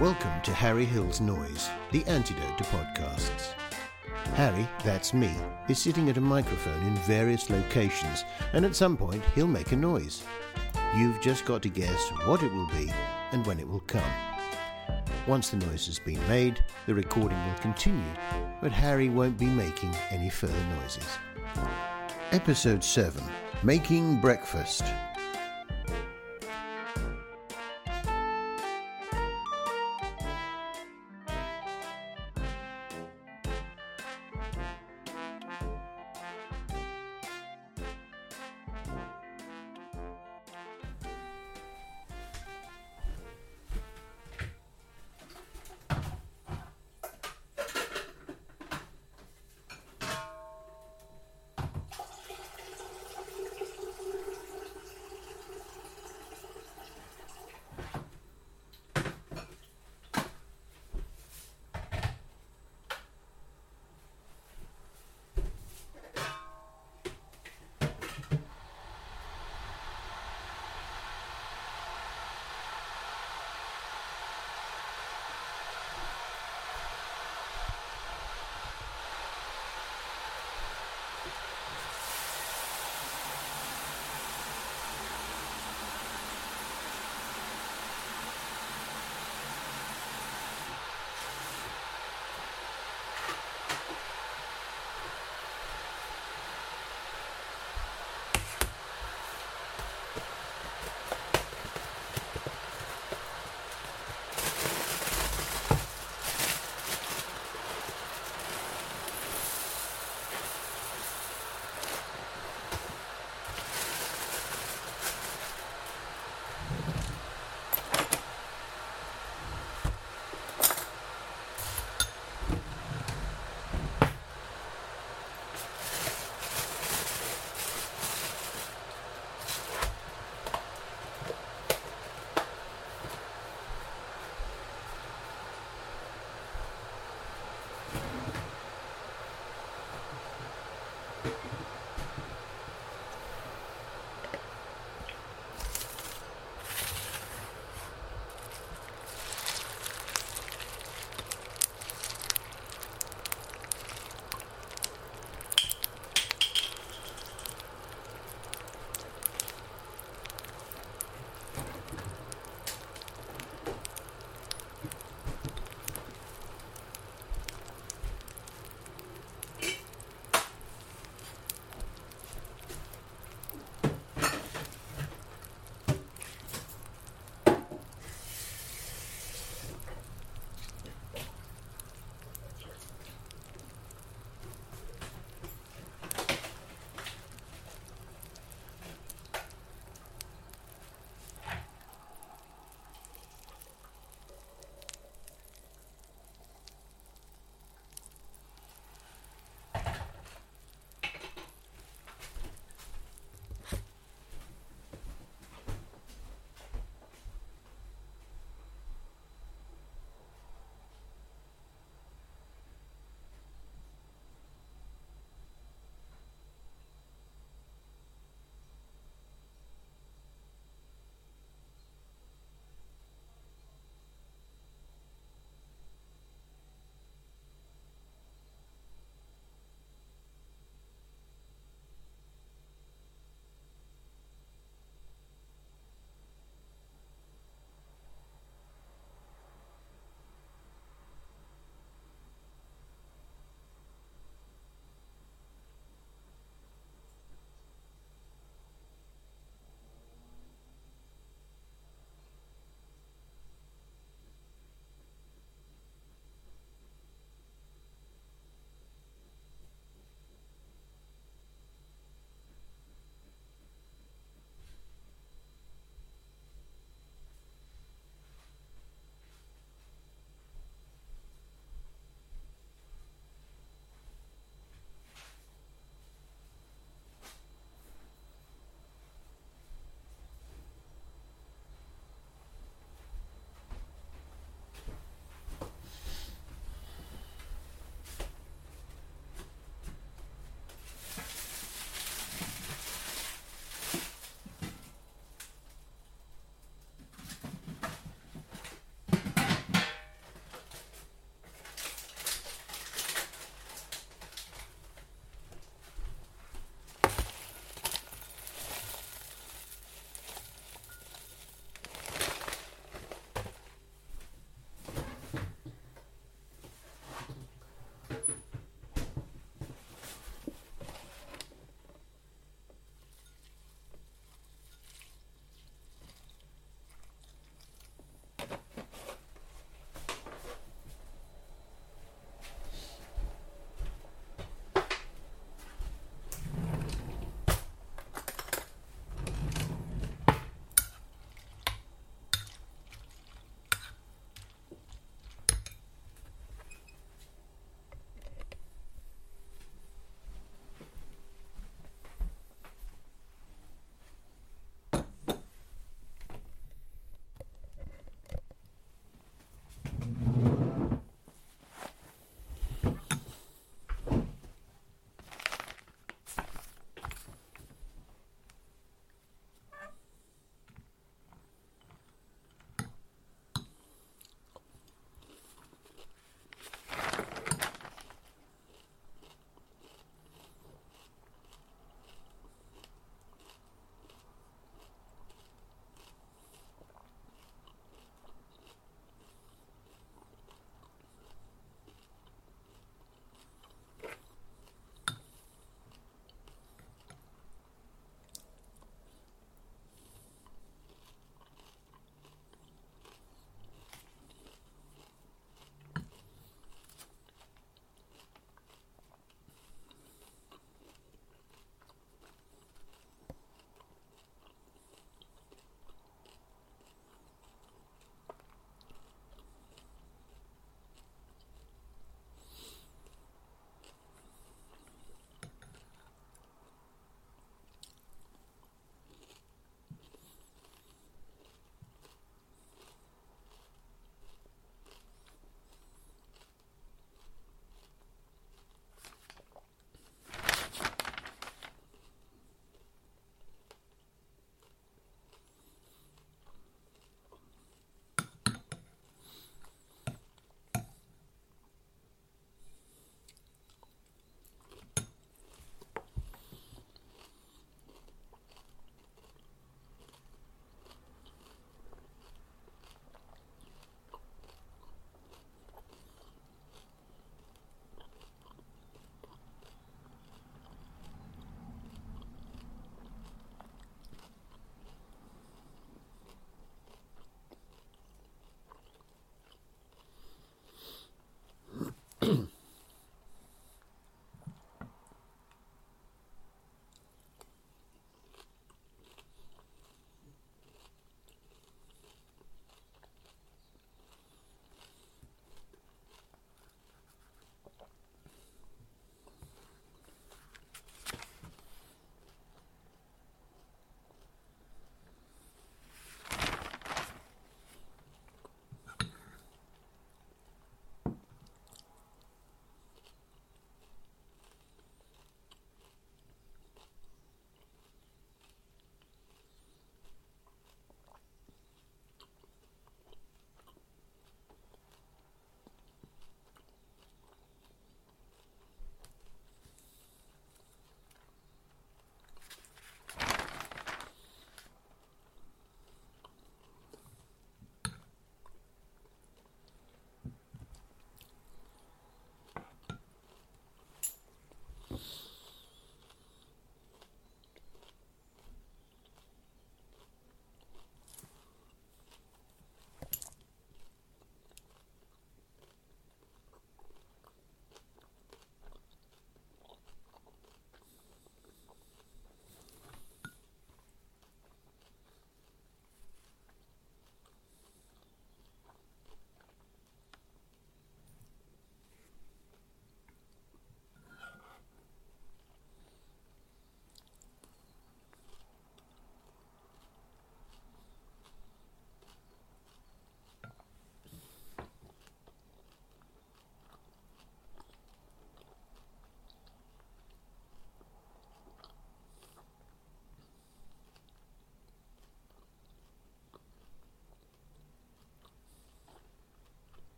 Welcome to Harry Hill's Noise, the antidote to podcasts. Harry, that's me, is sitting at a microphone in various locations, and at some point he'll make a noise. You've just got to guess what it will be and when it will come. Once the noise has been made, the recording will continue, but Harry won't be making any further noises. Episode 7, Making Breakfast.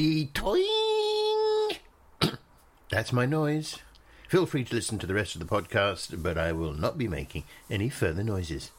toing, toing. That's my noise. Feel free to listen to the rest of the podcast, but I will not be making any further noises.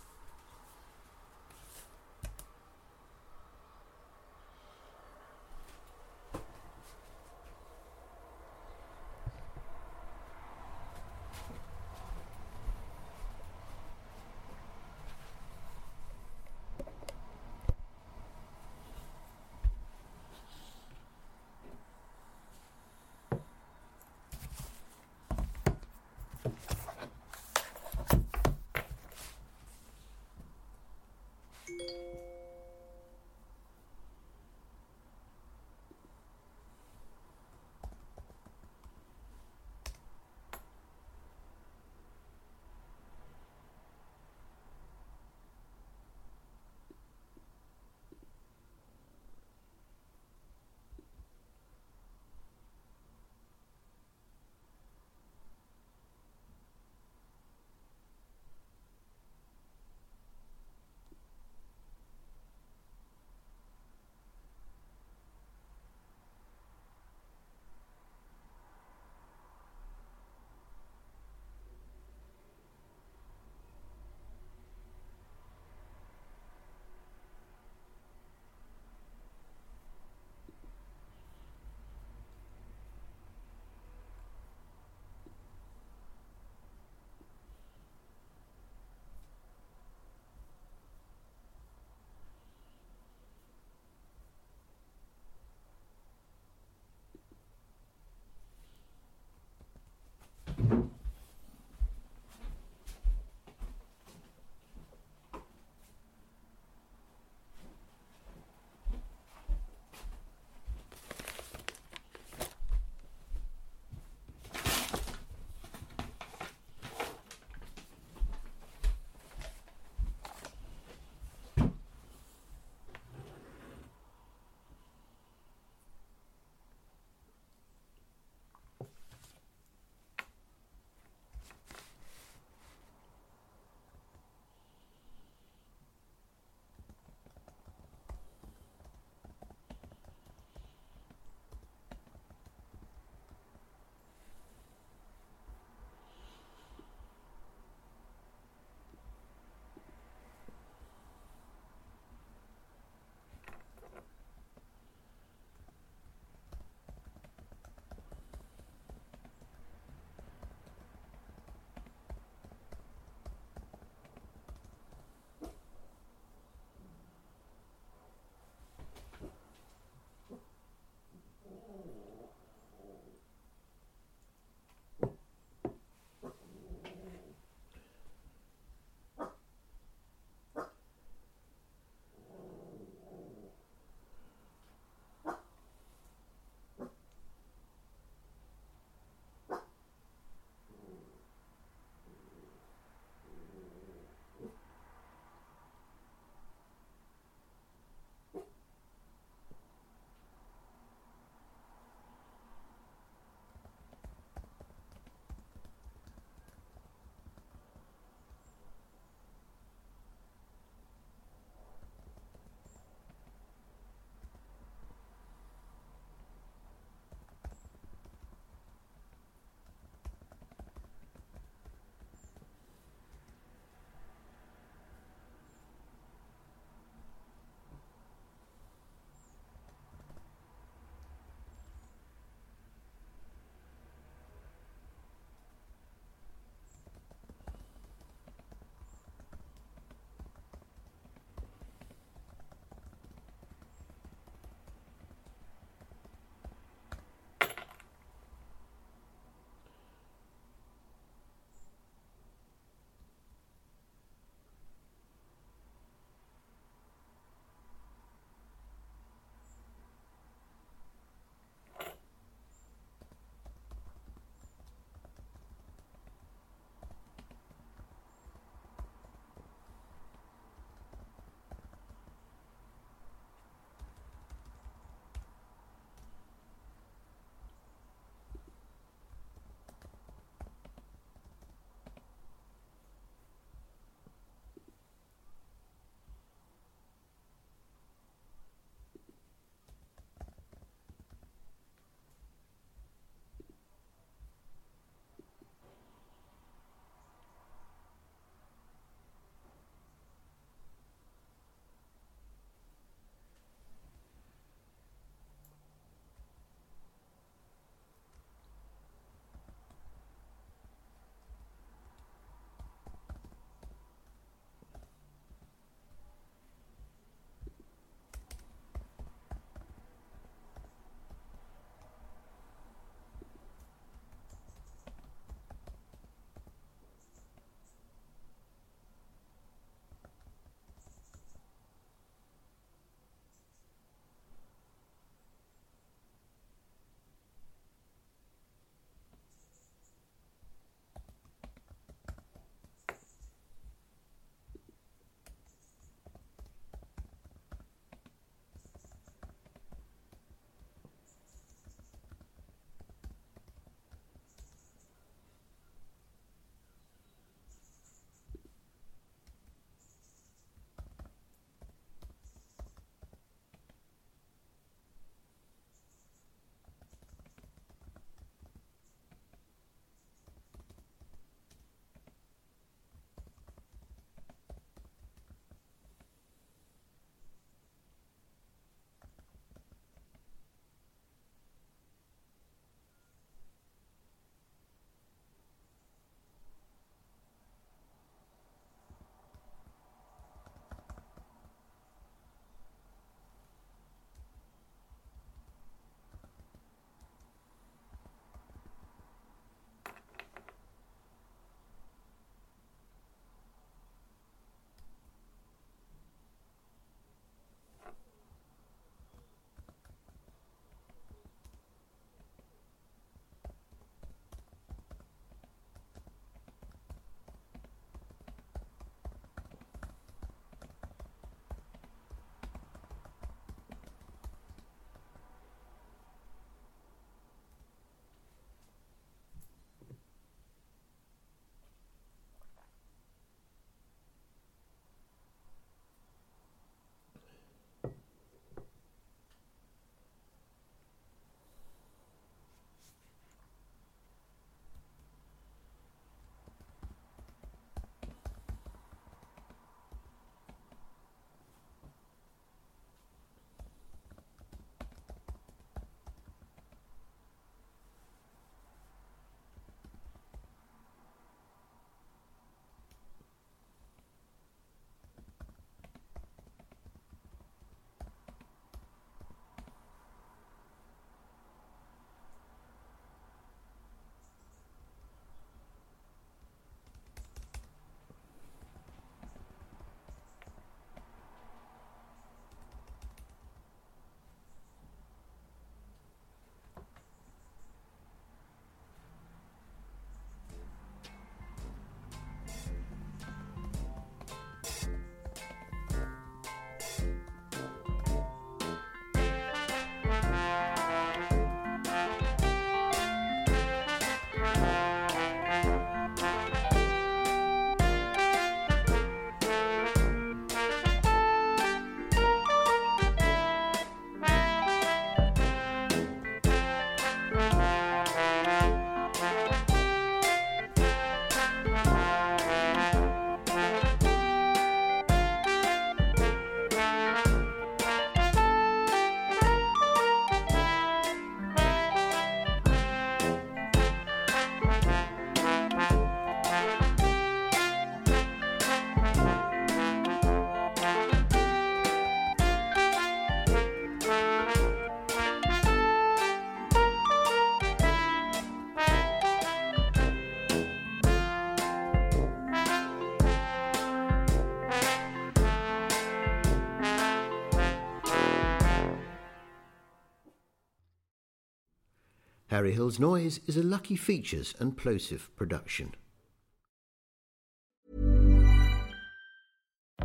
Harry Hill's Noise is a Lucky Features and Plosive production.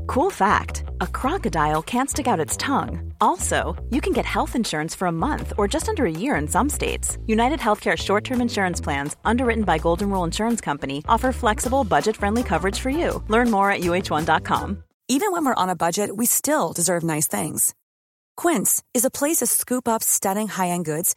Cool fact, a crocodile can't stick out its tongue. Also, you can get health insurance for a month or just under a year in some states. United Healthcare short-term insurance plans, underwritten by Golden Rule Insurance Company, offer flexible, budget-friendly coverage for you. Learn more at uh1.com. Even when we're on a budget, we still deserve nice things. Quince is a place to scoop up stunning high-end goods